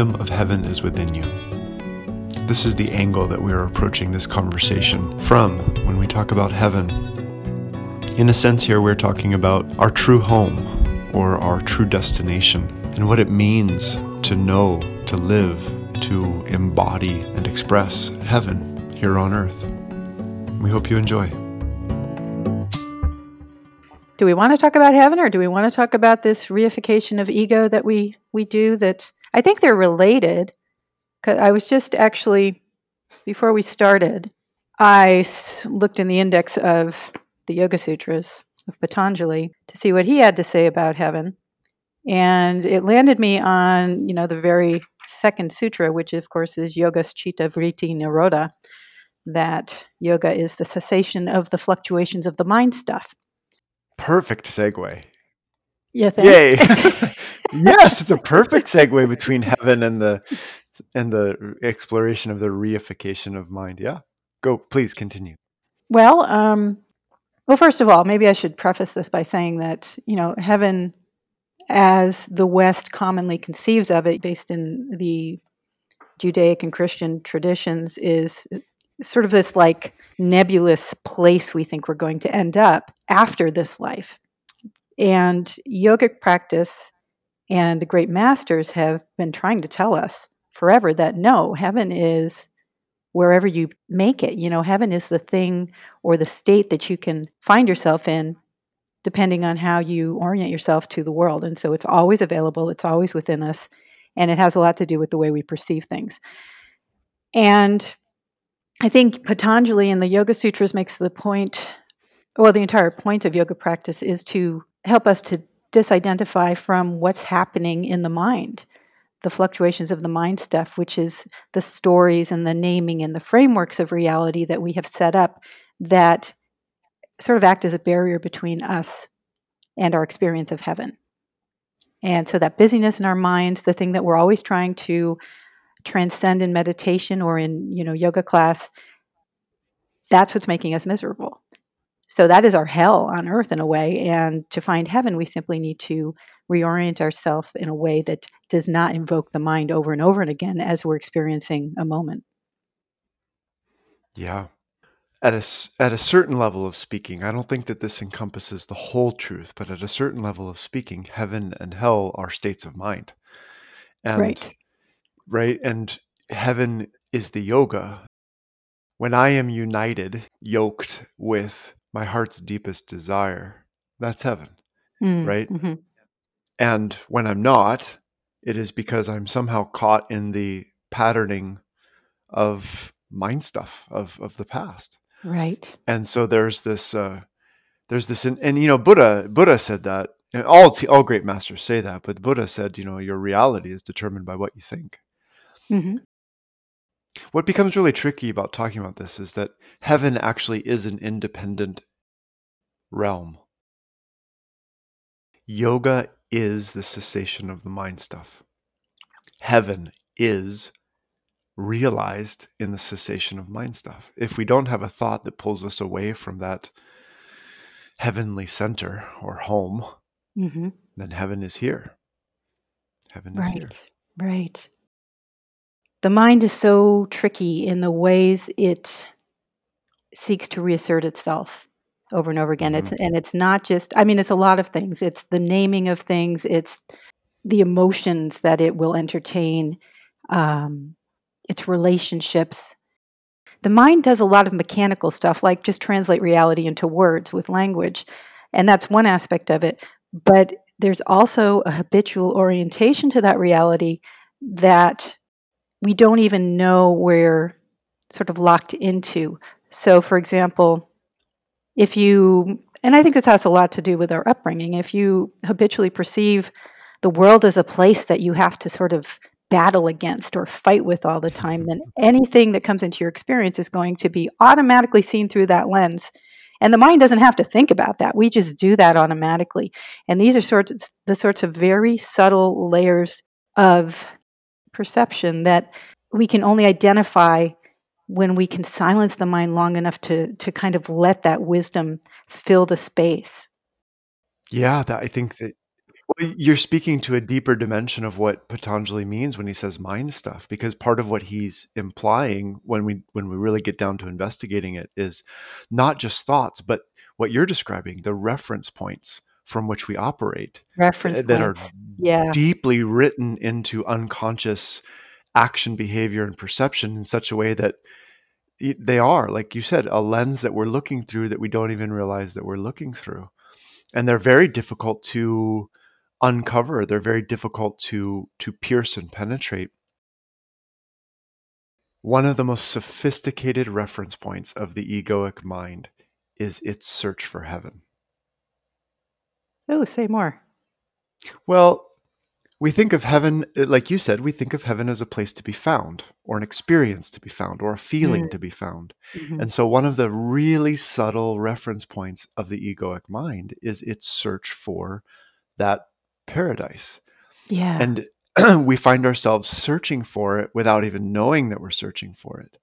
kingdom of heaven is within you. This is the angle that we are approaching this conversation from when we talk about heaven. In a sense here, we're talking about our true home or our true destination and what it means to know, to live, to embody and express heaven here on earth. We hope you enjoy. Do we want to talk about heaven, or do we want to talk about this reification of ego that we do? That I think they're related. Because I was just actually, before we started, I looked in the index of the Yoga Sutras of Patanjali to see what he had to say about heaven. And it landed me on, the very second sutra, which of course is Yogas Chitta Vritti Nirodha, that yoga is the cessation of the fluctuations of the mind stuff. Perfect segue. Yeah, thanks. Yay. Yes, it's a perfect segue between heaven and the exploration of the reification of mind. Yeah. Go, please continue. Well, first of all, maybe I should preface this by saying that, heaven, as the West commonly conceives of it, based in the Judaic and Christian traditions, is sort of this like nebulous place we think we're going to end up after this life. And yogic practice and the great masters have been trying to tell us forever that no, heaven is wherever you make it. Heaven is the thing or the state that you can find yourself in, depending on how you orient yourself to the world. And so it's always available, it's always within us, and it has a lot to do with the way we perceive things. And I think Patanjali in the Yoga Sutras makes the point, the entire point of yoga practice is to help us to disidentify from what's happening in the mind, the fluctuations of the mind stuff, which is the stories and the naming and the frameworks of reality that we have set up that sort of act as a barrier between us and our experience of heaven. And so that busyness in our minds, the thing that we're always trying to transcend in meditation or in, yoga class, that's what's making us miserable. So that is our hell on earth in a way. And to find heaven, we simply need to reorient ourselves in a way that does not invoke the mind over and over and again as we're experiencing a moment. Yeah. At a certain level of speaking, I don't think that this encompasses the whole truth, but at a certain level of speaking, heaven and hell are states of mind. And, right? And heaven is the yoga. When I am united, yoked with my heart's deepest desire, that's heaven, right? Mm-hmm. And when I'm not, it is because I'm somehow caught in the patterning of mind stuff of the past. Right. And so there's this, and Buddha said that, and all great masters say that, but Buddha said, your reality is determined by what you think. Mm-hmm. What becomes really tricky about talking about this is that heaven actually is an independent realm. Yoga is the cessation of the mind stuff. Heaven is realized in the cessation of mind stuff. If we don't have a thought that pulls us away from that heavenly center or home, mm-hmm. then heaven is here. Heaven is here. Right. The mind is so tricky in the ways it seeks to reassert itself over and over again. Mm-hmm. It's not just, it's a lot of things. It's the naming of things. It's the emotions that it will entertain, its relationships. The mind does a lot of mechanical stuff, like just translate reality into words with language. And that's one aspect of it. But there's also a habitual orientation to that reality that we don't even know we're sort of locked into. So, for example, if you, and I think this has a lot to do with our upbringing, if you habitually perceive the world as a place that you have to sort of battle against or fight with all the time, then anything that comes into your experience is going to be automatically seen through that lens. And the mind doesn't have to think about that. We just do that automatically. And these are the sorts of very subtle layers of perception that we can only identify when we can silence the mind long enough to kind of let that wisdom fill the space. Yeah, I think that You're speaking to a deeper dimension of what Patanjali means when he says mind stuff, because part of what he's implying when we really get down to investigating it is not just thoughts, but what you're describing, the reference points from which we operate, that are deeply written into unconscious action, behavior, and perception in such a way that they are, like you said, a lens that we're looking through that we don't even realize that we're looking through. And they're very difficult to uncover. They're very difficult to pierce and penetrate. One of the most sophisticated reference points of the egoic mind is its search for heaven. Oh, say more. Well, we think of heaven, like you said, we think of heaven as a place to be found, or an experience to be found, or a feeling to be found. Mm-hmm. And so one of the really subtle reference points of the egoic mind is its search for that paradise. Yeah. And we find ourselves searching for it without even knowing that we're searching for it.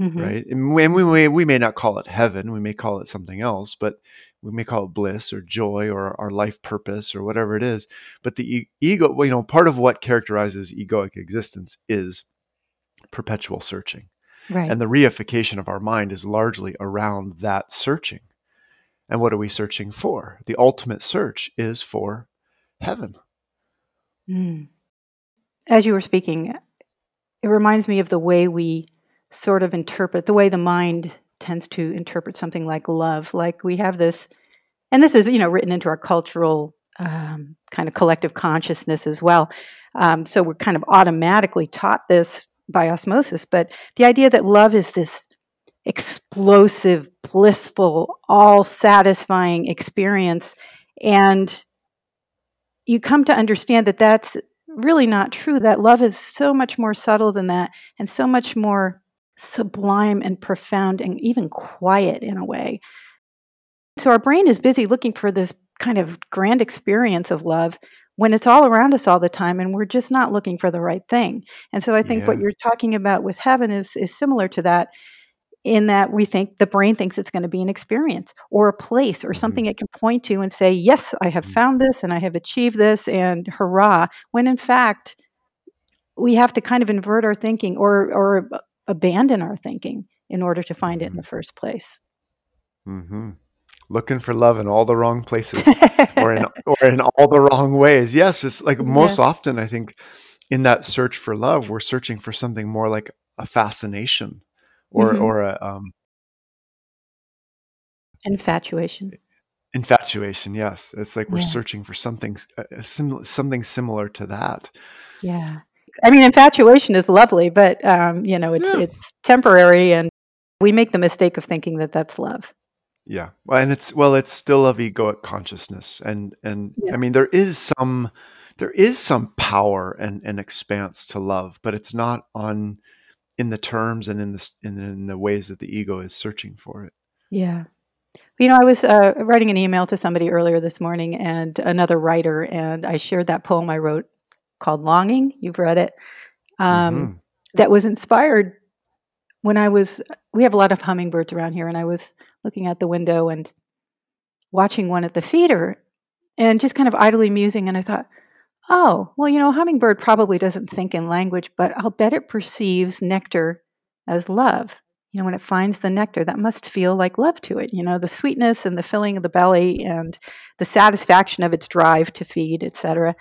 Mm-hmm. Right? And we may not call it heaven, we may call it something else, but we may call it bliss or joy or our life purpose or whatever it is. But the ego, part of what characterizes egoic existence is perpetual searching. Right. And the reification of our mind is largely around that searching. And what are we searching for? The ultimate search is for heaven. Mm. As you were speaking, it reminds me of the way we sort of interpret, the way the mind tends to interpret something like love. Like we have this, and this is, written into our cultural kind of collective consciousness as well. So we're kind of automatically taught this by osmosis. But the idea that love is this explosive, blissful, all-satisfying experience. And you come to understand that that's really not true, that love is so much more subtle than that and so much more sublime and profound and even quiet in a way. So our brain is busy looking for this kind of grand experience of love when it's all around us all the time, and we're just not looking for the right thing. And so I think what you're talking about with heaven is similar to that, in that we think the brain thinks it's going to be an experience or a place or something it can point to and say, yes, I have found this and I have achieved this and hurrah, when in fact we have to kind of invert our thinking or abandon our thinking in order to find it in the first place. Mm-hmm. Looking for love in all the wrong places or in all the wrong ways. Yes, it's like most often I think in that search for love, we're searching for something more like a fascination. Or infatuation. Yes, it's like we're searching for something similar to that. Yeah, I mean, infatuation is lovely, but it's temporary, and we make the mistake of thinking that that's love. Yeah, and it's still of egoic consciousness, and I mean, there is some power and expanse to love, but it's not on. In the terms and in the ways that the ego is searching for it. Yeah. I was writing an email to somebody earlier this morning, and another writer, and I shared that poem I wrote called Longing. You've read it. That was inspired when we have a lot of hummingbirds around here, and I was looking out the window and watching one at the feeder and just kind of idly musing. And I thought, oh, well, hummingbird probably doesn't think in language, but I'll bet it perceives nectar as love. When it finds the nectar, that must feel like love to it. The sweetness and the filling of the belly and the satisfaction of its drive to feed, etc.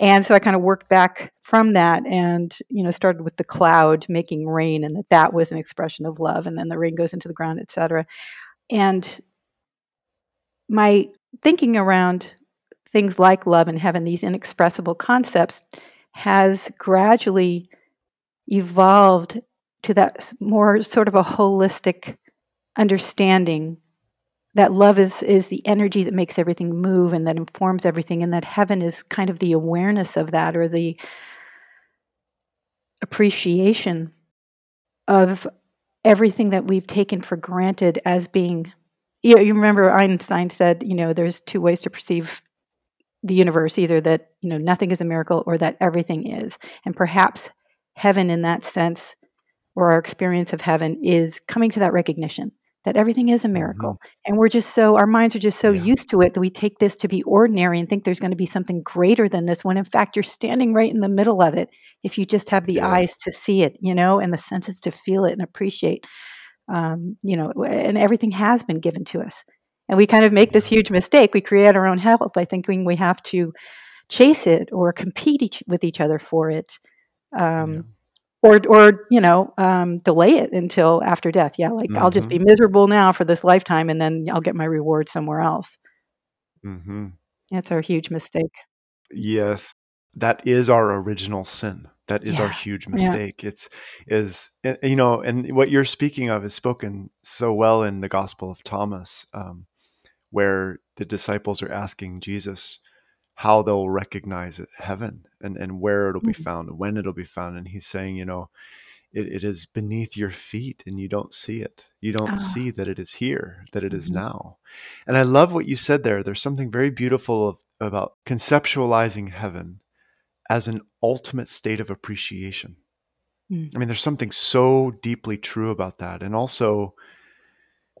And so I kind of worked back from that and, started with the cloud making rain, and that was an expression of love. And then the rain goes into the ground, etc. And my thinking around things like love and heaven, these inexpressible concepts, has gradually evolved to that more sort of a holistic understanding that love is the energy that makes everything move and that informs everything, and that heaven is kind of the awareness of that, or the appreciation of everything that we've taken for granted as being. You remember Einstein said, there's two ways to perceive the universe, either that nothing is a miracle or that everything is. And perhaps heaven in that sense, or our experience of heaven, is coming to that recognition that everything is a miracle. Mm-hmm. And we're just so, our minds are just so used to it that we take this to be ordinary and think there's going to be something greater than this, when in fact, you're standing right in the middle of it. If you just have the eyes to see it, you know, and the senses to feel it and appreciate, you know, and everything has been given to us. And we kind of make this huge mistake. We create our own hell by thinking we have to chase it or compete with each other for it. Or you know, delay it until after death. Yeah, like I'll just be miserable now for this lifetime, and then I'll get my reward somewhere else. Mm-hmm. That's our huge mistake. Yes, that is our original sin. That is our huge mistake. It's you know, and what you're speaking of is spoken so well in the Gospel of Thomas, where the disciples are asking Jesus how they'll recognize it, heaven, and where it'll be found and when it'll be found. And he's saying, you know, it is beneath your feet and you don't see it. You don't see that it is here, that it is now. And I love what you said there. There's something very beautiful about conceptualizing heaven as an ultimate state of appreciation. I mean, there's something so deeply true about that. And also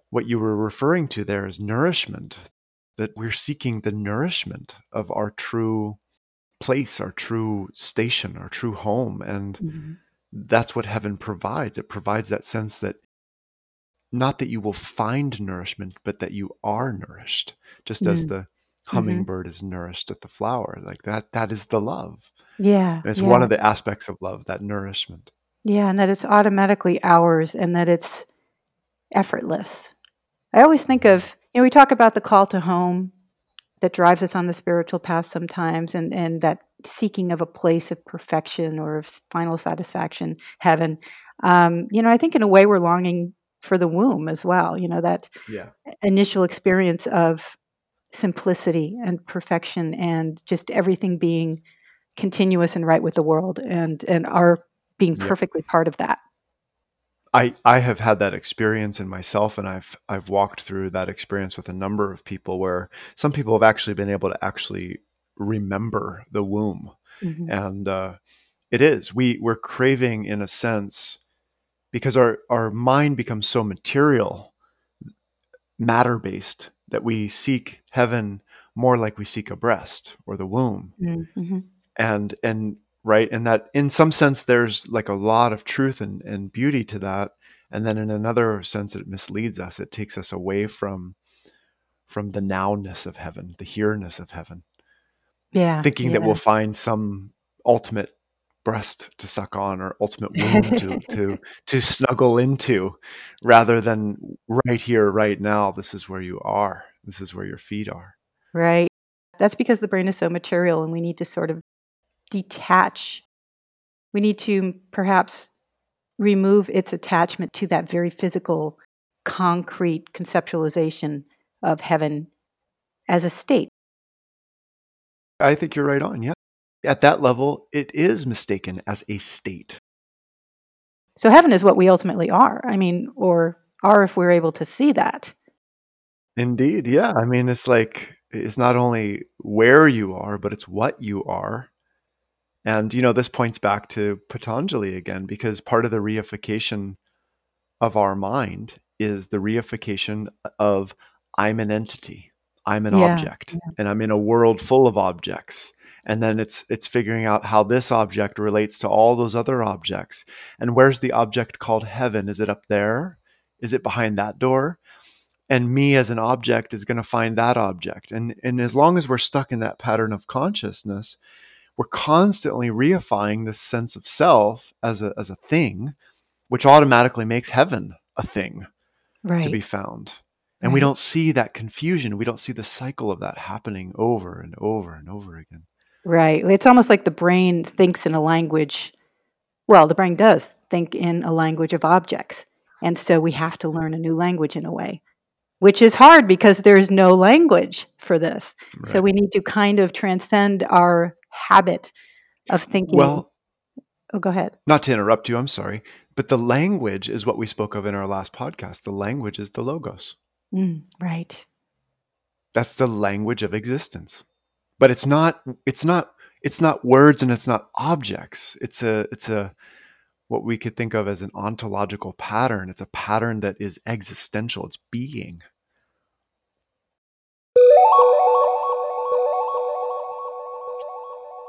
what you were referring to there is nourishment, that we're seeking the nourishment of our true place, our true station, our true home. And that's what heaven provides. It provides that sense that not that you will find nourishment, but that you are nourished, just as the hummingbird is nourished at the flower. Like that is the love. Yeah. And it's one of the aspects of love, that nourishment. Yeah. And that it's automatically ours and that it's effortless. I always think of, you know, we talk about the call to home that drives us on the spiritual path sometimes, and that seeking of a place of perfection or of final satisfaction, heaven. You know, I think in a way we're longing for the womb as well, you know, that initial experience of simplicity and perfection and just everything being continuous and right with the world, and our being perfectly part of that. I have had that experience in myself, and I've walked through that experience with a number of people, where some people have actually been able to actually remember the womb. And it is, we're craving, in a sense, because our mind becomes so material, matter-based, that we seek heaven more like we seek a breast or the womb. And right. And that in some sense, there's like a lot of truth and beauty to that. And then in another sense, it misleads us. It takes us away from the nowness of heaven, the here-ness of heaven. Yeah. Thinking that we'll find some ultimate breast to suck on or ultimate womb to snuggle into, rather than right here, right now. This is where you are. This is where your feet are. Right. That's because the brain is so material, and we need to sort of detach. We need to perhaps remove its attachment to that very physical, concrete conceptualization of heaven as a state. I think you're right on. Yeah. At that level, it is mistaken as a state. So heaven is what we ultimately are. I mean, or are if we're able to see that. Indeed. Yeah. I mean, it's like, it's not only where you are, but it's what you are. And, you know, this points back to Patanjali again, because part of the reification of our mind is the reification of I'm an entity, I'm an object, and I'm in a world full of objects. And then it's figuring out how this object relates to all those other objects. And where's the object called heaven? Is it up there? Is it behind that door? And me as an object is going to find that object. And as long as we're stuck in that pattern of consciousness, we're constantly reifying this sense of self as a thing, which automatically makes heaven a thing to be found. And we don't see that confusion. We don't see the cycle of that happening over and over and over again. Right. It's almost like the brain thinks in a language. Well, the brain does think in a language of objects. And so we have to learn a new language in a way, which is hard because there's no language for this. Right. So we need to kind of transcend our habit of thinking. Well, oh, go ahead. Not to interrupt you, I'm sorry, but the language is what we spoke of in our last podcast. The language is the logos. Right. That's the language of existence. But it's not words and it's not objects. It's a what we could think of as an ontological pattern. It's a pattern that is existential. It's being.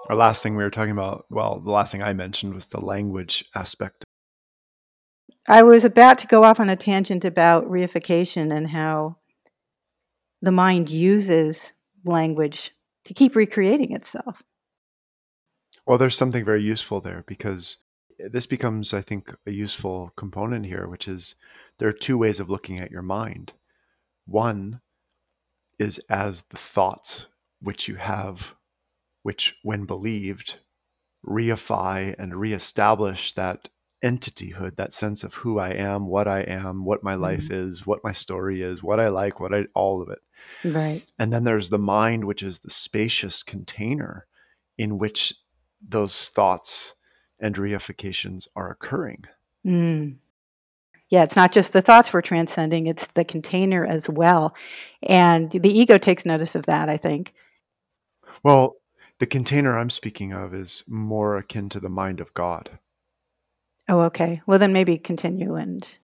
Our last thing we were talking about, well, the last thing I mentioned was the language aspect. I was about to go off on a tangent about reification and how the mind uses language to keep recreating itself. Well, there's something very useful there, because this becomes, I think, a useful component here, which is there are two ways of looking at your mind. One is as the thoughts which you have, which, when believed, reify and reestablish that entityhood, that sense of who I am, what my life is, what my story is, what I like, what I, all of it. Right. And then there's the mind, which is the spacious container in which those thoughts and reifications are occurring. Mm. Yeah, it's not just the thoughts we're transcending, it's the container as well. And the ego takes notice of that, I think. Well, the container I'm speaking of is more akin to the mind of God. Oh, okay. Well, then maybe continue and...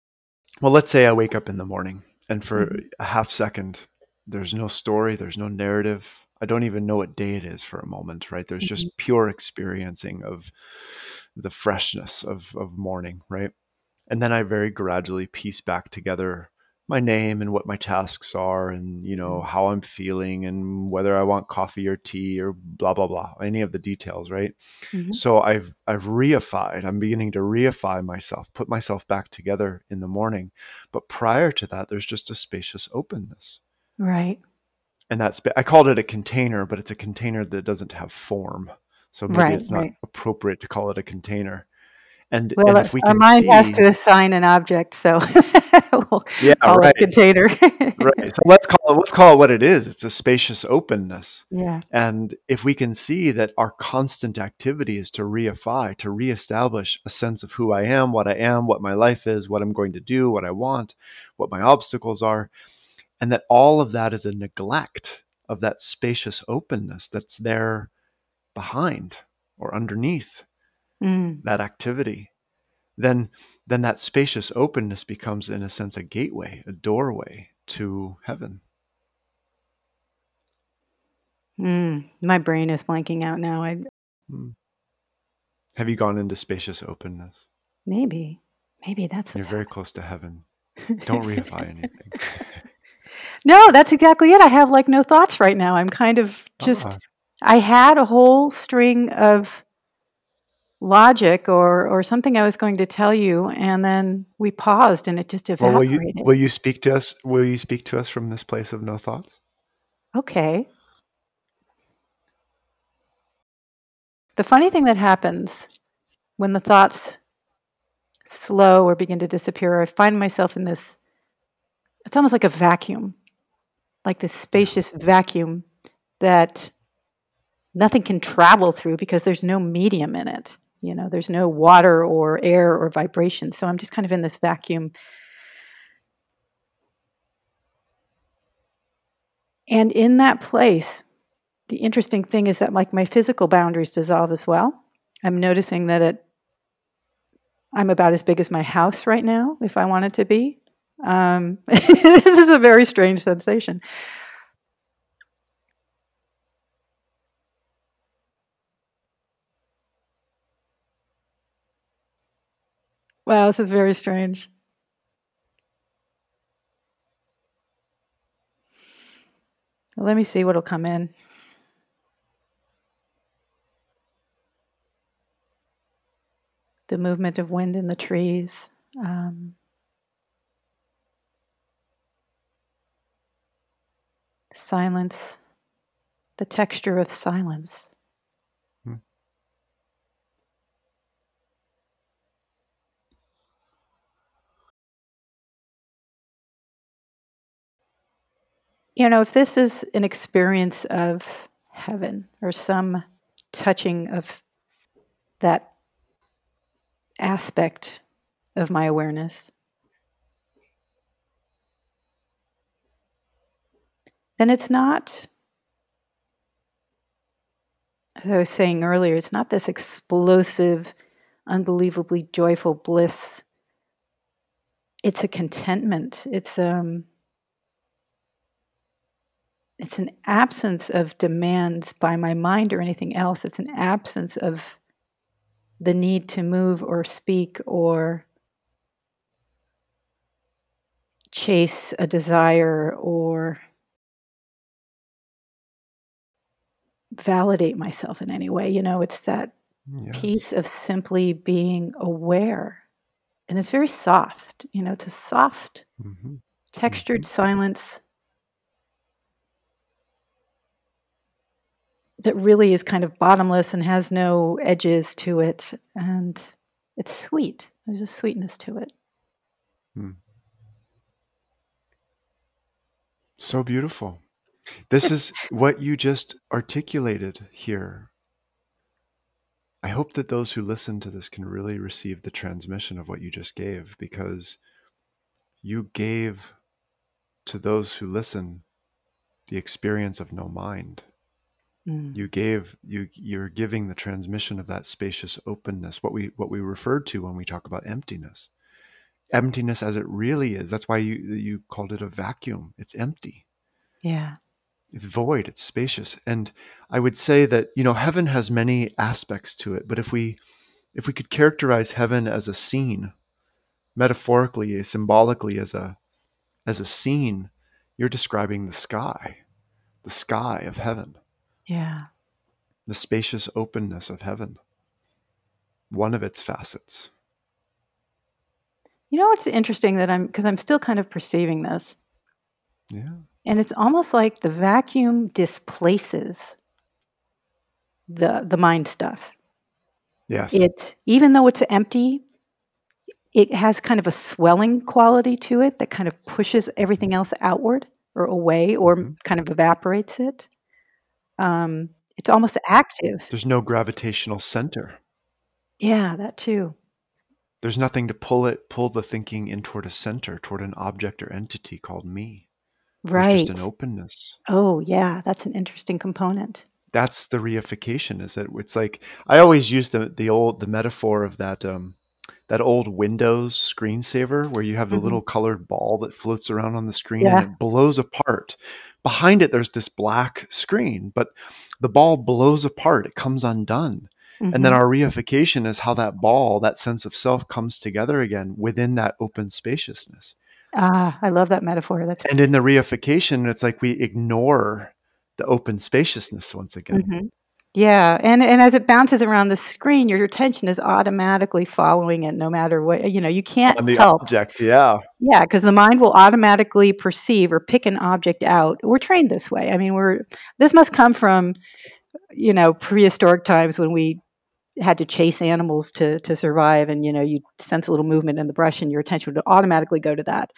Well, let's say I wake up in the morning and for a half second, there's no story, there's no narrative. I don't even know what day it is for a moment, right? There's just pure experiencing of the freshness of morning, right? And then I very gradually piece back together my name and what my tasks are and, you know, how I'm feeling and whether I want coffee or tea or blah, blah, blah, any of the details, right? Mm-hmm. So I've reified. I'm beginning to reify myself, put myself back together in the morning. But prior to that, there's just a spacious openness. Right. And that's, I called it a container, but it's a container that doesn't have form. So maybe it's not appropriate to call it a container. And, well, and if we can mind see, has to assign an object, so we'll call it a container. Right. So let's call it what it is. It's a spacious openness. Yeah. And if we can see that our constant activity is to reify, to reestablish a sense of who I am, what my life is, what I'm going to do, what I want, what my obstacles are, and that all of that is a neglect of that spacious openness that's there behind or underneath. That activity, then that spacious openness becomes, in a sense, a gateway, a doorway to heaven. My brain is blanking out now. Have you gone into spacious openness? Maybe that's what's happening. You're very close to heaven. Don't reify anything. No, that's exactly it. I have like no thoughts right now. I'm kind of just, I had a whole string of logic or something I was going to tell you, and then we paused and it just evaporated. Well, will you speak to us? Will you speak to us from this place of no thoughts? Okay. The funny thing that happens when the thoughts slow or begin to disappear, I find myself in this, it's almost like a vacuum, like this spacious vacuum that nothing can travel through because there's no medium in it. You know, there's no water or air or vibration. So I'm just kind of in this vacuum. And in that place, the interesting thing is that like my physical boundaries dissolve as well. I'm noticing that I'm about as big as my house right now, if I wanted to be. This is a very strange sensation. Wow, this is very strange. Well, let me see what'll come in. The movement of wind in the trees. Silence. The texture of silence. You know, if this is an experience of heaven or some touching of that aspect of my awareness, then it's not, as I was saying earlier, it's not this explosive unbelievably joyful bliss. It's a contentment. It's an absence of demands by my mind or anything else. It's an absence of the need to move or speak or chase a desire or validate myself in any way. You know, it's that piece of simply being aware. And it's very soft, you know, it's a soft, textured silence that really is kind of bottomless and has no edges to it. And it's sweet. There's a sweetness to it. Mm. So beautiful. This is what you just articulated here. I hope that those who listen to this can really receive the transmission of what you just gave, because you gave to those who listen the experience of no mind. Mm. You're giving the transmission of that spacious openness, what we refer to when we talk about emptiness. Emptiness as it really is. That's why you called it a vacuum. It's empty. Yeah. It's void, it's spacious. And I would say that, you know, heaven has many aspects to it, but if we could characterize heaven as a scene, metaphorically, symbolically as a scene, you're describing the sky of heaven. Yeah. The spacious openness of heaven. One of its facets. You know, it's interesting that because I'm still kind of perceiving this. Yeah. And it's almost like the vacuum displaces the mind stuff. Yes. It, even though it's empty, it has kind of a swelling quality to it that kind of pushes everything else outward or away or kind of evaporates it. It's almost active. There's no gravitational center. Yeah, that too. There's nothing to pull the thinking in toward a center, toward an object or entity called me. Right. There's just an openness. Oh, yeah. That's an interesting component. That's the reification, is that it's like, I always use the metaphor of that old Windows screensaver where you have the little colored ball that floats around on the screen and it blows apart. Behind it, there's this black screen, but the ball blows apart. It comes undone. And then our reification is how that ball, that sense of self, comes together again within that open spaciousness. Ah, I love that metaphor. And in the reification, it's like we ignore the open spaciousness once again. Mm-hmm. Yeah, and as it bounces around the screen, your attention is automatically following it, no matter what. You know, you can't on the object. Yeah, yeah, because the mind will automatically perceive or pick an object out. We're trained this way. I mean, this must come from, you know, prehistoric times when we had to chase animals to survive, and you know, you sense a little movement in the brush and your attention would automatically go to that.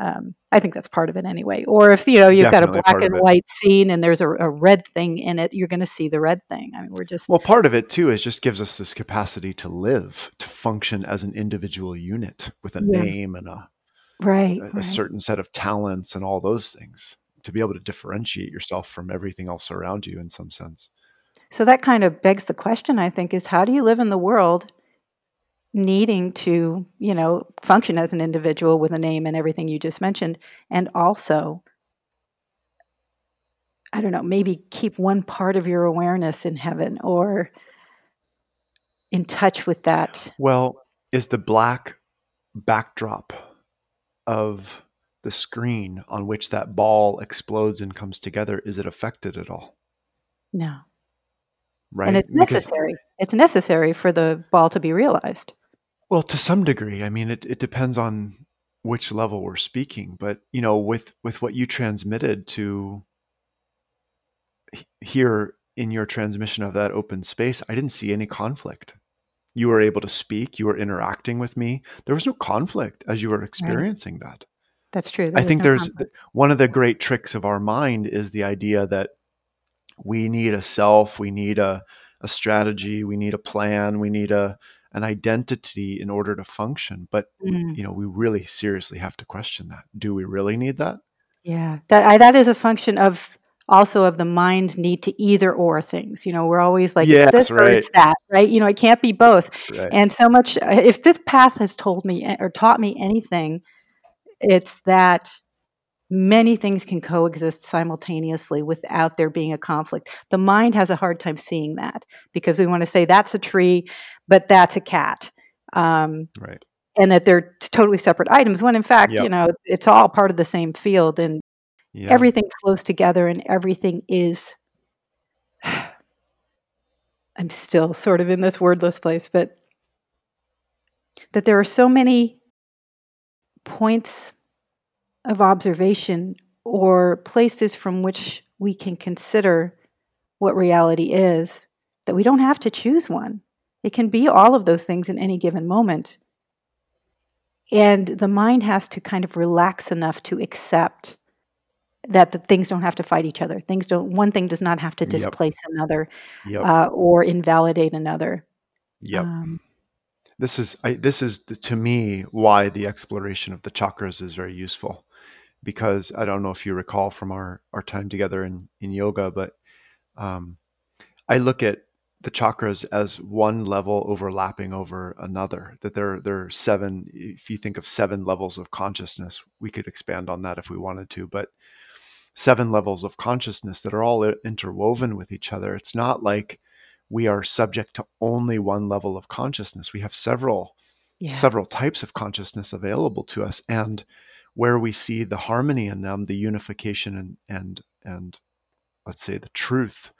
I think that's part of it anyway. Or if, you know, you've definitely got a black and white scene and there's a red thing in it, you're going to see the red thing. I mean, well, part of it too is just gives us this capacity to live, to function as an individual unit with a name and a certain set of talents and all those things, to be able to differentiate yourself from everything else around you in some sense. So that kind of begs the question, I think, is how do you live in the world needing to, you know, function as an individual with a name and everything you just mentioned, and also, I don't know, maybe keep one part of your awareness in heaven or in touch with that? Well, is the black backdrop of the screen on which that ball explodes and comes together, is it affected at all? No. Right? And it's necessary. It's necessary for the ball to be realized. Well, to some degree. I mean, it depends on which level we're speaking. But, you know, with what you transmitted to here in your transmission of that open space, I didn't see any conflict. You were able to speak. You were interacting with me. There was no conflict as you were experiencing that. That's true. I think there's one of the great tricks of our mind is the idea that we need a self, we need a strategy, we need a plan, we need an identity in order to function. But, you know, we really seriously have to question that. Do we really need that? Yeah, that is a function of also of the mind's need to either or things. You know, we're always like, yes, it's this right. or it's that, right? You know, it can't be both. Right. And so much, if Fifth Path has told me or taught me anything, it's that many things can coexist simultaneously without there being a conflict. The mind has a hard time seeing that because we want to say that's a tree, but that's a cat. Right. And that they're totally separate items when in fact, yep. you know, it's all part of the same field and yep. everything flows together and everything is, I'm still sort of in this wordless place, but that there are so many points of observation or places from which we can consider what reality is that we don't have to choose one. It can be all of those things in any given moment. And the mind has to kind of relax enough to accept that the things don't have to fight each other. One thing does not have to displace yep. another yep. Or invalidate another. Yep. This is to me why the exploration of the chakras is very useful, because I don't know if you recall from our time together in yoga, but I look at the chakras as one level overlapping over another, that there are seven. If you think of seven levels of consciousness, we could expand on that if we wanted to, but seven levels of consciousness that are all interwoven with each other. It's not like we are subject to only one level of consciousness. We have several types of consciousness available to us, and where we see the harmony in them, the unification and let's say the truth,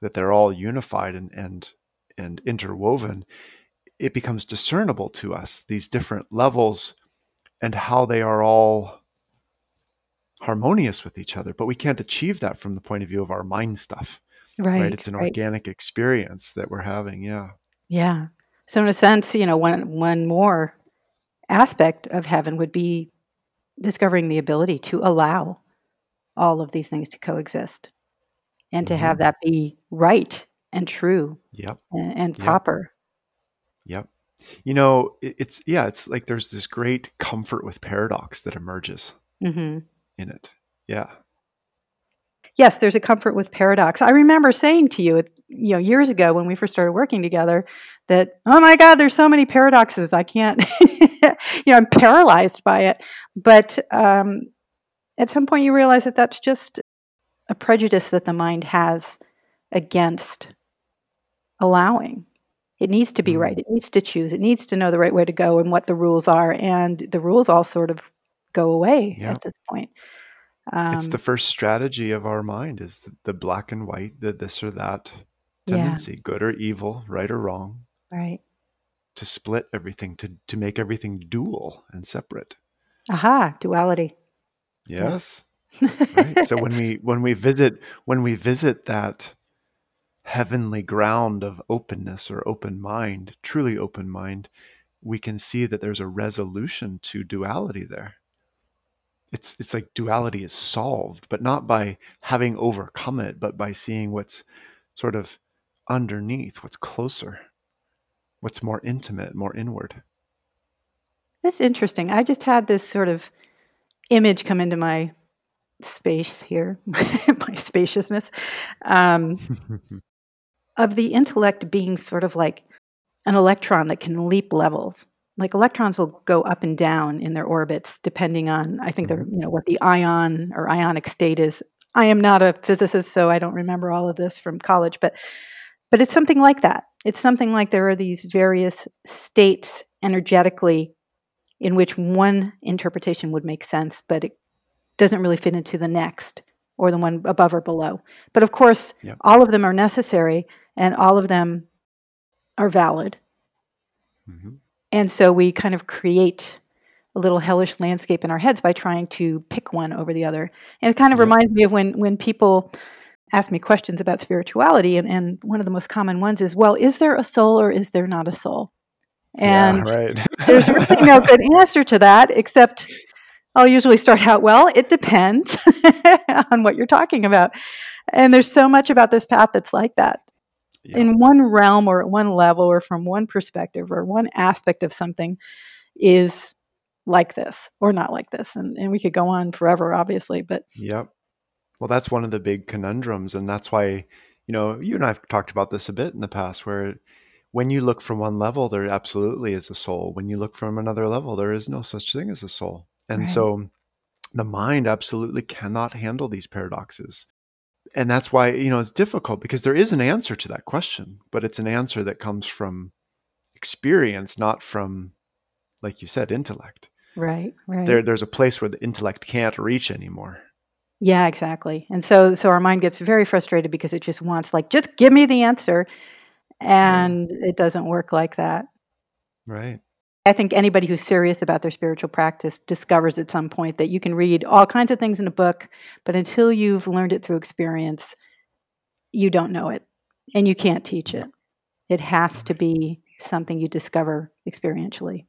that they're all unified and interwoven, it becomes discernible to us, these different levels and how they are all harmonious with each other. But we can't achieve that from the point of view of our mind stuff. Right. It's an organic experience that we're having. Yeah. Yeah. So in a sense, you know, one more aspect of heaven would be discovering the ability to allow all of these things to coexist. And to have that be right and true yep. and proper. Yep. You know, it's like there's this great comfort with paradox that emerges mm-hmm. in it. Yeah. Yes, there's a comfort with paradox. I remember saying to you, you know, years ago when we first started working together that, oh my God, there's so many paradoxes. I can't, I'm paralyzed by it. But at some point you realize that that's just a prejudice that the mind has against allowing. It needs to be right. It needs to choose. It needs to know the right way to go and what the rules are. And the rules all sort of go away yeah. at this point. It's the first strategy of our mind is the black and white, the this or that tendency, yeah. good or evil, right or wrong. Right. To split everything, to make everything dual and separate. Aha, duality. Yes. Right? So when we visit that heavenly ground of openness or open mind, truly open mind, we can see that there's a resolution to duality there. It's like duality is solved, but not by having overcome it, but by seeing what's sort of underneath, what's closer, what's more intimate, more inward. That's interesting. I just had this sort of image come into my space here, my spaciousness, of the intellect being sort of like an electron that can leap levels. Like electrons will go up and down in their orbits depending on, I think, what the ion or ionic state is. I am not a physicist, so I don't remember all of this from college, but it's something like that. It's something like there are these various states energetically in which one interpretation would make sense, but it doesn't really fit into the next or the one above or below. But of course, yep. all of them are necessary and all of them are valid. Mm-hmm. And so we kind of create a little hellish landscape in our heads by trying to pick one over the other. And it kind of yep. reminds me of when people ask me questions about spirituality, and one of the most common ones is, well, is there a soul or is there not a soul? And yeah, right. there's really no good answer to that, except I'll usually start out, well, it depends on what you're talking about. And there's so much about this path that's like that. Yeah. In one realm or at one level or from one perspective or one aspect of something is like this or not like this. And we could go on forever, obviously. But yep. Well, that's one of the big conundrums. And that's why, you know, you and I have talked about this a bit in the past, where when you look from one level, there absolutely is a soul. When you look from another level, there is no such thing as a soul. And right. So the mind absolutely cannot handle these paradoxes. And that's why, you know, it's difficult, because there is an answer to that question, but it's an answer that comes from experience, not from, like you said, intellect. Right, right. There's a place where the intellect can't reach anymore. Yeah, exactly. And so our mind gets very frustrated because it just wants, like, just give me the answer. And it doesn't work like that. Right. I think anybody who's serious about their spiritual practice discovers at some point that you can read all kinds of things in a book, but until you've learned it through experience, you don't know it and you can't teach it. It has to be something you discover experientially.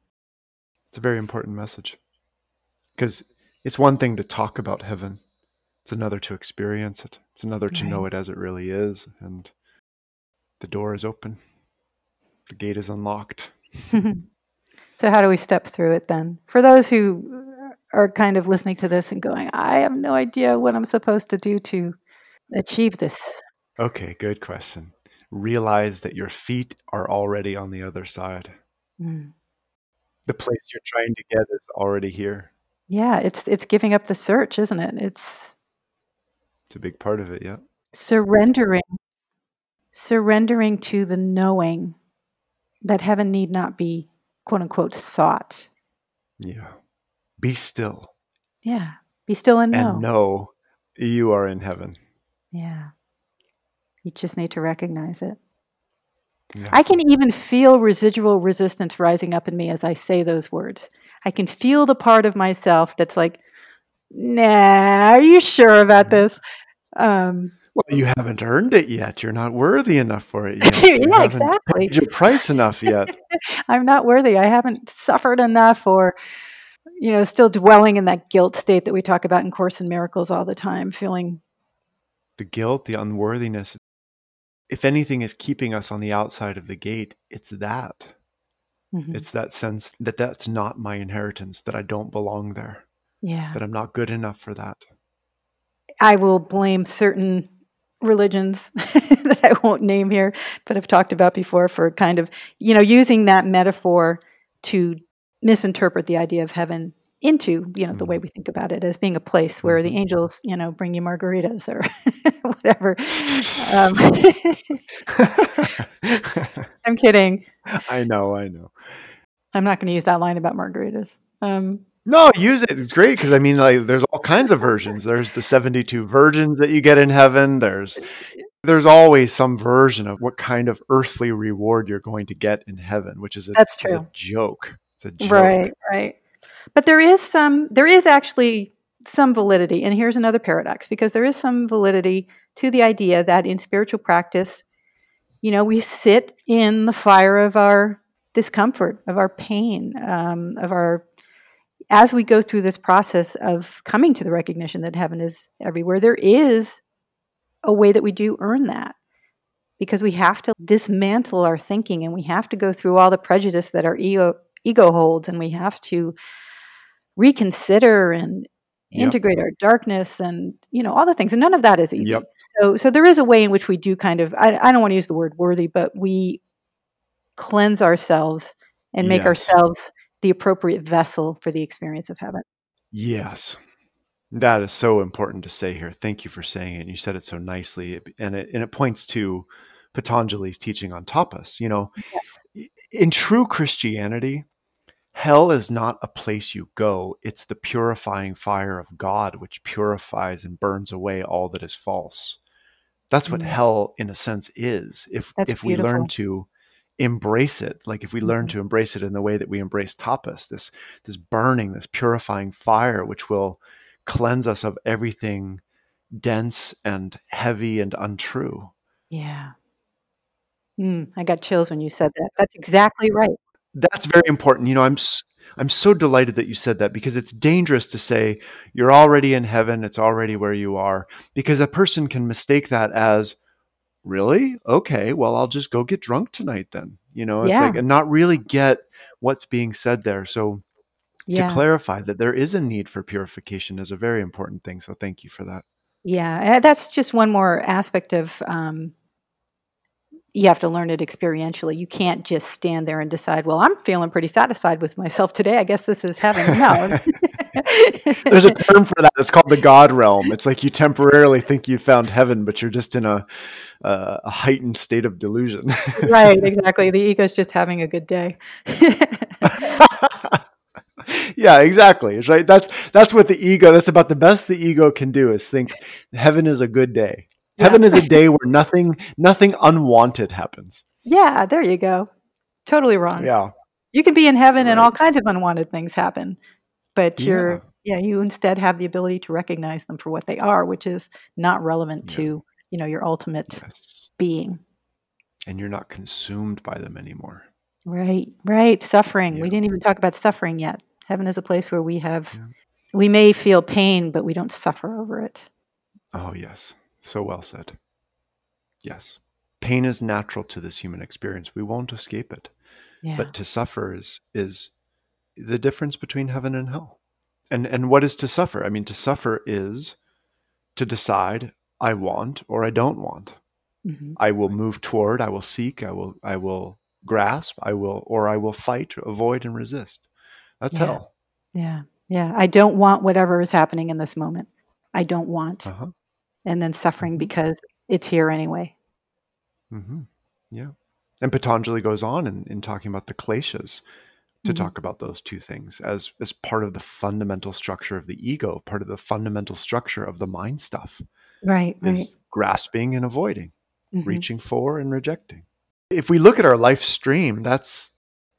It's a very important message, because it's one thing to talk about heaven. It's another to experience it. It's another to know it as it really is. And the door is open. The gate is unlocked. So how do we step through it then? For those who are kind of listening to this and going, I have no idea what I'm supposed to do to achieve this. Okay, good question. Realize that your feet are already on the other side. Mm. The place you're trying to get is already here. Yeah, it's giving up the search, isn't it? It's a big part of it, yeah. Surrendering to the knowing that heaven need not be, quote unquote, sought. Yeah. Be still. Yeah. Be still and know. And know you are in heaven. Yeah. You just need to recognize it. Yes. I can even feel residual resistance rising up in me as I say those words. I can feel the part of myself that's like, nah, are you sure about this? Well, you haven't earned it yet. You're not worthy enough for it yet. You yeah, haven't exactly. paid your price enough yet. I'm not worthy. I haven't suffered enough, or, you know, still dwelling in that guilt state that we talk about in Course in Miracles all the time, feeling the guilt, the unworthiness. If anything is keeping us on the outside of the gate, it's that. Mm-hmm. It's that sense that that's not my inheritance, that I don't belong there. Yeah. That I'm not good enough for that. I will blame certain religions that I won't name here, but I've talked about before, for kind of, you know, using that metaphor to misinterpret the idea of heaven into, you know, the way we think about it as being a place where the angels, you know, bring you margaritas or whatever. I'm kidding. I know. I'm not going to use that line about margaritas. No, use it. It's great, because I mean, like, there's all kinds of versions. There's the 72 virgins that you get in heaven. There's always some version of what kind of earthly reward you're going to get in heaven, which is a joke. It's a joke. Right, right. But there is actually some validity. And here's another paradox, because there is some validity to the idea that in spiritual practice, you know, we sit in the fire of our discomfort, of our pain, as we go through this process of coming to the recognition that heaven is everywhere. There is a way that we do earn that, because we have to dismantle our thinking, and we have to go through all the prejudice that our ego holds, and we have to reconsider and integrate our darkness, and, you know, all the things. And none of that is easy. Yep. So there is a way in which we do kind of, I don't want to use the word worthy, but we cleanse ourselves and make ourselves the appropriate vessel for the experience of heaven. Yes. That is so important to say here. Thank you for saying it. And you said it so nicely. And it points to Patanjali's teaching on tapas. You know, in true Christianity, hell is not a place you go. It's the purifying fire of God, which purifies and burns away all that is false. That's what hell, in a sense, is. If we learn to embrace it, like if we learn to embrace it in the way that we embrace tapas, this burning, this purifying fire, which will cleanse us of everything dense and heavy and untrue. Yeah. I got chills when you said that. That's exactly right. That's very important. You know, I'm so delighted that you said that, because it's dangerous to say you're already in heaven, it's already where you are, because a person can mistake that as, really? Okay, well, I'll just go get drunk tonight then. You know, it's like, and not really get what's being said there. So to clarify that there is a need for purification is a very important thing. So thank you for that. Yeah, that's just one more aspect of you have to learn it experientially. You can't just stand there and decide, well, I'm feeling pretty satisfied with myself today. I guess this is heaven. No. There's a term for that. It's called the God realm. It's like you temporarily think you found heaven, but you're just in a heightened state of delusion. Right, exactly. The ego's just having a good day. Yeah, exactly. Right. That's what the ego, that's about the best the ego can do, is think heaven is a good day. Yeah. Heaven is a day where nothing unwanted happens. Yeah, there you go. Totally wrong. Yeah. You can be in heaven and all kinds of unwanted things happen, but you instead have the ability to recognize them for what they are, which is not relevant to, your ultimate being. And you're not consumed by them anymore. Right. Suffering. Yeah. We didn't even talk about suffering yet. Heaven is a place where we may feel pain, but we don't suffer over it. Oh, yes. So well said. Yes. Pain is natural to this human experience. We won't escape it. Yeah. But to suffer is the difference between heaven and hell. And what is to suffer? I mean, to suffer is to decide I want or I don't want. Mm-hmm. I will move toward, I will seek, I will grasp, I will fight, avoid, and resist. That's hell. Yeah. I don't want whatever is happening in this moment. I don't want. Uh-huh. And then suffering because it's here anyway. Mm-hmm. Yeah. And Patanjali goes on in talking about the Kleshas to talk about those two things as part of the fundamental structure of the ego, part of the fundamental structure of the mind stuff. Right. Is grasping and avoiding, reaching for and rejecting. If we look at our life stream, that's,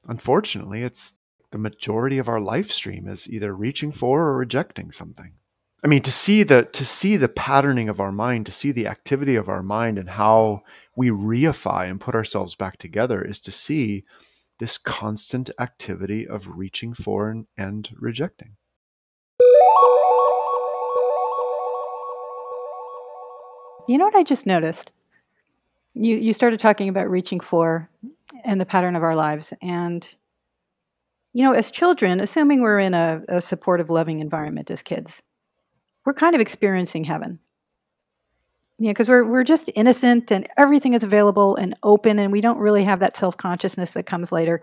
unfortunately, it's the majority of our life stream is either reaching for or rejecting something. I mean, to see the patterning of our mind, to see the activity of our mind and how we reify and put ourselves back together is to see this constant activity of reaching for and rejecting. You know what I just noticed? You started talking about reaching for and the pattern of our lives. And, as children, assuming we're in a supportive, loving environment as kids, we're kind of experiencing heaven. Yeah, because we're just innocent and everything is available and open, and we don't really have that self-consciousness that comes later.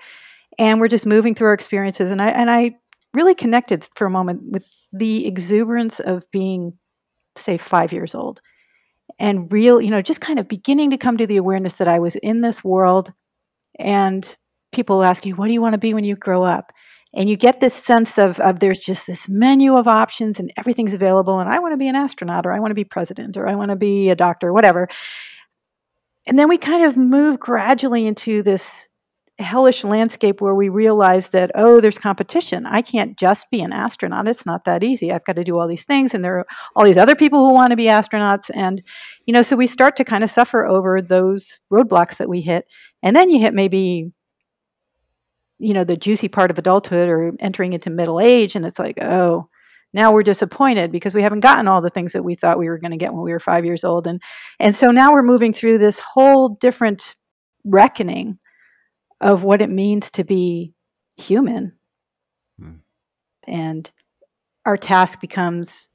And we're just moving through our experiences. And I really connected for a moment with the exuberance of being, say, 5 years old. And real, just kind of beginning to come to the awareness that I was in this world. And people ask you, what do you want to be when you grow up? And you get this sense of there's just this menu of options and everything's available. And I want to be an astronaut, or I want to be president, or I want to be a doctor, whatever. And then we kind of move gradually into this hellish landscape where we realize that, oh, there's competition. I can't just be an astronaut. It's not that easy. I've got to do all these things. And there are all these other people who want to be astronauts. And, so we start to kind of suffer over those roadblocks that we hit. And then you hit maybe the juicy part of adulthood or entering into middle age. And it's like, oh, now we're disappointed because we haven't gotten all the things that we thought we were going to get when we were 5 years old. And so now we're moving through this whole different reckoning of what it means to be human. And our task becomes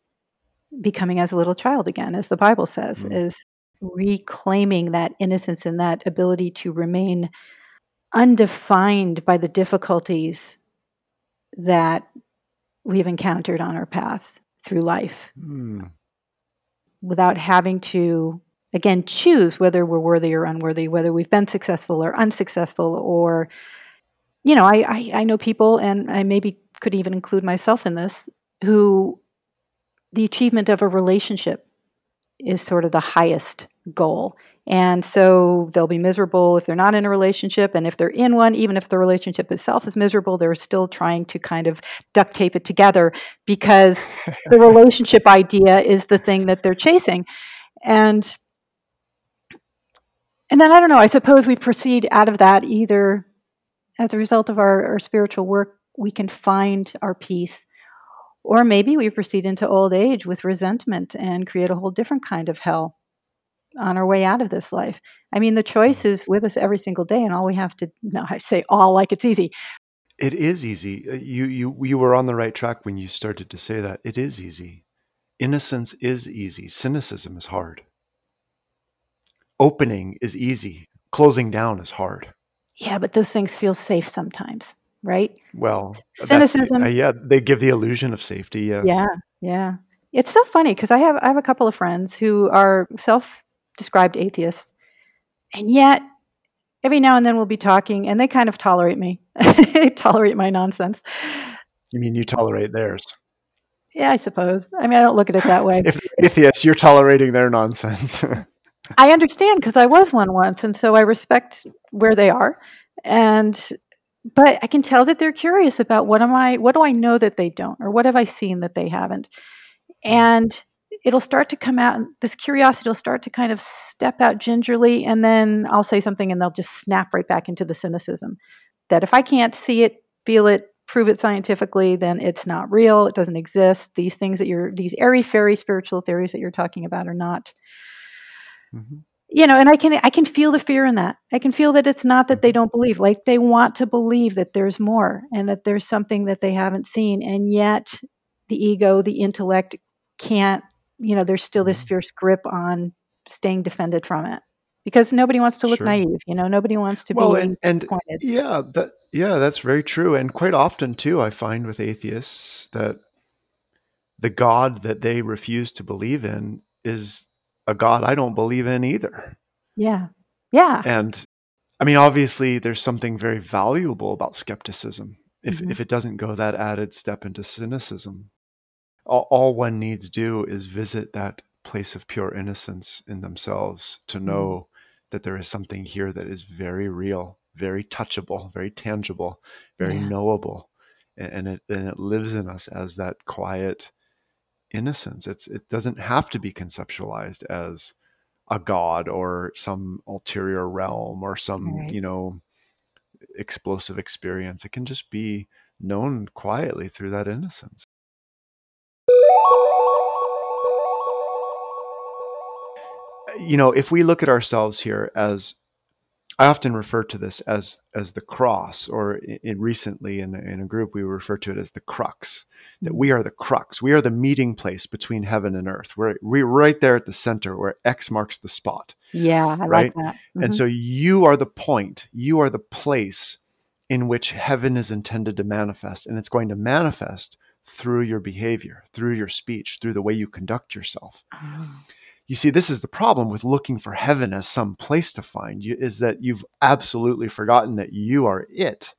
becoming as a little child again, as the Bible says, is reclaiming that innocence and that ability to remain undefined by the difficulties that we've encountered on our path through life, without having to, again, choose whether we're worthy or unworthy, whether we've been successful or unsuccessful, or, I know people, and I maybe could even include myself in this, who the achievement of a relationship is sort of the highest goal. And so they'll be miserable if they're not in a relationship. And if they're in one, even if the relationship itself is miserable, they're still trying to kind of duct tape it together because the relationship idea is the thing that they're chasing. And then, I don't know, I suppose we proceed out of that either as a result of our spiritual work, we can find our peace. Or maybe we proceed into old age with resentment and create a whole different kind of hell on our way out of this life. I mean, the choice is with us every single day, and all we have to, no, I say all like it's easy. It is easy. You were on the right track when you started to say that. It is easy. Innocence is easy. Cynicism is hard. Opening is easy. Closing down is hard. Yeah, but those things feel safe sometimes, right? Well, cynicism. Yeah, they give the illusion of safety. Yes. Yeah, yeah. It's so funny because I have a couple of friends who are self-described atheists, and yet every now and then we'll be talking, and they kind of tolerate me. They tolerate my nonsense. You mean you tolerate theirs? Yeah, I suppose. I mean, I don't look at it that way. If they're atheists, you're tolerating their nonsense. I understand because I was one once, and so I respect where they are, but I can tell that they're curious about what do I know that they don't, or what have I seen that they haven't. And it'll start to come out, and this curiosity will start to kind of step out gingerly, and then I'll say something and they'll just snap right back into the cynicism that if I can't see it, feel it, prove it scientifically, then it's not real, it doesn't exist. These things that these airy-fairy spiritual theories that you're talking about are not. Mm-hmm. You know, and I can feel the fear in that. I can feel that it's not that they don't believe, like they want to believe that there's more and that there's something that they haven't seen, and yet the ego, the intellect can't, you know, there's still this fierce grip on staying defended from it because nobody wants to look naive, you know, nobody wants to be disappointed. Yeah, that's very true. And quite often too, I find with atheists that the God that they refuse to believe in is a God I don't believe in either. Yeah. Yeah. And I mean, obviously there's something very valuable about skepticism. If it doesn't go that added step into cynicism, all one needs do is visit that place of pure innocence in themselves to know that there is something here that is very real, very touchable, very tangible, very knowable. And it lives in us as that quiet innocence. It doesn't have to be conceptualized as a God or some ulterior realm or some, you know, explosive experience. It can just be known quietly through that innocence. You know, if we look at ourselves here as, I often refer to this as the cross, or recently in a group, we refer to it as the crux, that we are the crux. We are the meeting place between heaven and earth. We're right there at the center where X marks the spot. Yeah, I like that. Mm-hmm. And so you are the point. You are the place in which heaven is intended to manifest, and it's going to manifest through your behavior, through your speech, through the way you conduct yourself. Oh. You see, this is the problem with looking for heaven as some place to find you, is that you've absolutely forgotten that you are it.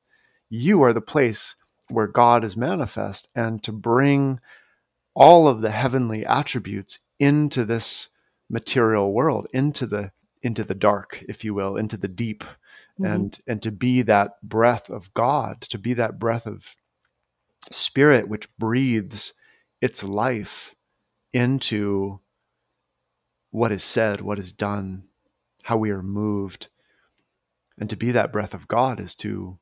You are the place where God is manifest, and to bring all of the heavenly attributes into this material world, into the dark, if you will, into the deep, and to be that breath of God, to be that breath of spirit which breathes its life into what is said, what is done, how we are moved. And to be that breath of God is to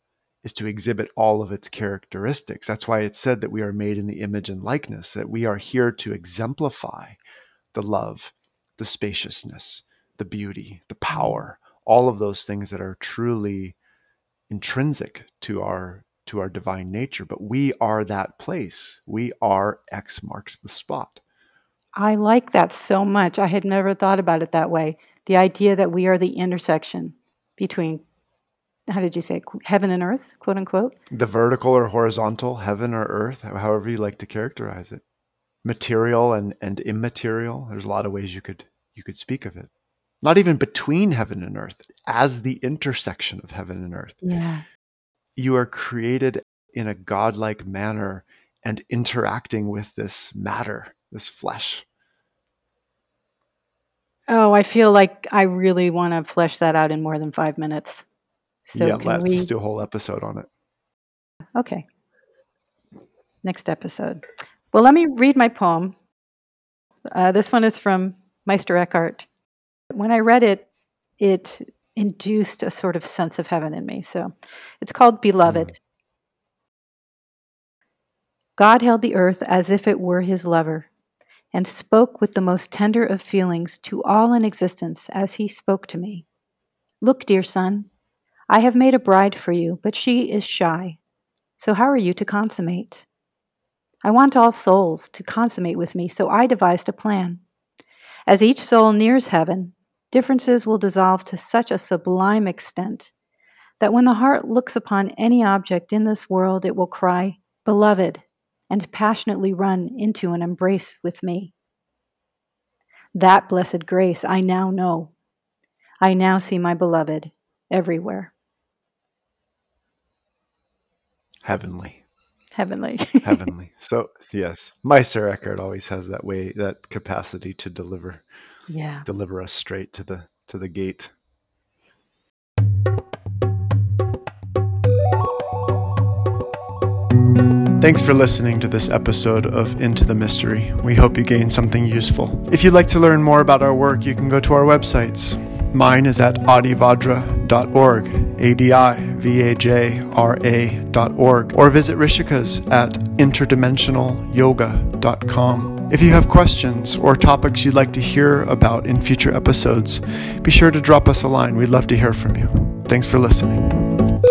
exhibit all of its characteristics. That's why it's said that we are made in the image and likeness, that we are here to exemplify the love, the spaciousness, the beauty, the power, all of those things that are truly intrinsic to our divine nature. But we are that place. We are X marks the spot. I like that so much. I had never thought about it that way. The idea that we are the intersection between, how did you say it? Heaven and earth, quote unquote? The vertical or horizontal, heaven or earth, however you like to characterize it. Material and immaterial. There's a lot of ways you could speak of it. Not even between heaven and earth, as the intersection of heaven and earth. Yeah. You are created in a godlike manner and interacting with this matter, this flesh. Oh, I feel like I really want to flesh that out in more than 5 minutes. So yeah, let's do a whole episode on it. Okay. Next episode. Well, let me read my poem. This one is from Meister Eckhart. When I read it, it induced a sort of sense of heaven in me. So it's called Beloved. God held the earth as if it were his lover, and spoke with the most tender of feelings to all in existence as he spoke to me. Look, dear son, I have made a bride for you, but she is shy. So how are you to consummate? I want all souls to consummate with me, so I devised a plan. As each soul nears heaven, differences will dissolve to such a sublime extent that when the heart looks upon any object in this world, it will cry, "Beloved," and passionately run into an embrace with me. That blessed grace I now know. I now see my beloved everywhere. Heavenly. Heavenly. So, yes, Meister Eckhart always has that way, that capacity to deliver. Yeah. Deliver us straight to the gate. Thanks for listening to this episode of Into the Mystery. We hope you gained something useful. If you'd like to learn more about our work, you can go to our websites. Mine is at adivajra.org, adivajra.org, or visit Rishika's at interdimensionalyoga.com. If you have questions or topics you'd like to hear about in future episodes, be sure to drop us a line. We'd love to hear from you. Thanks for listening.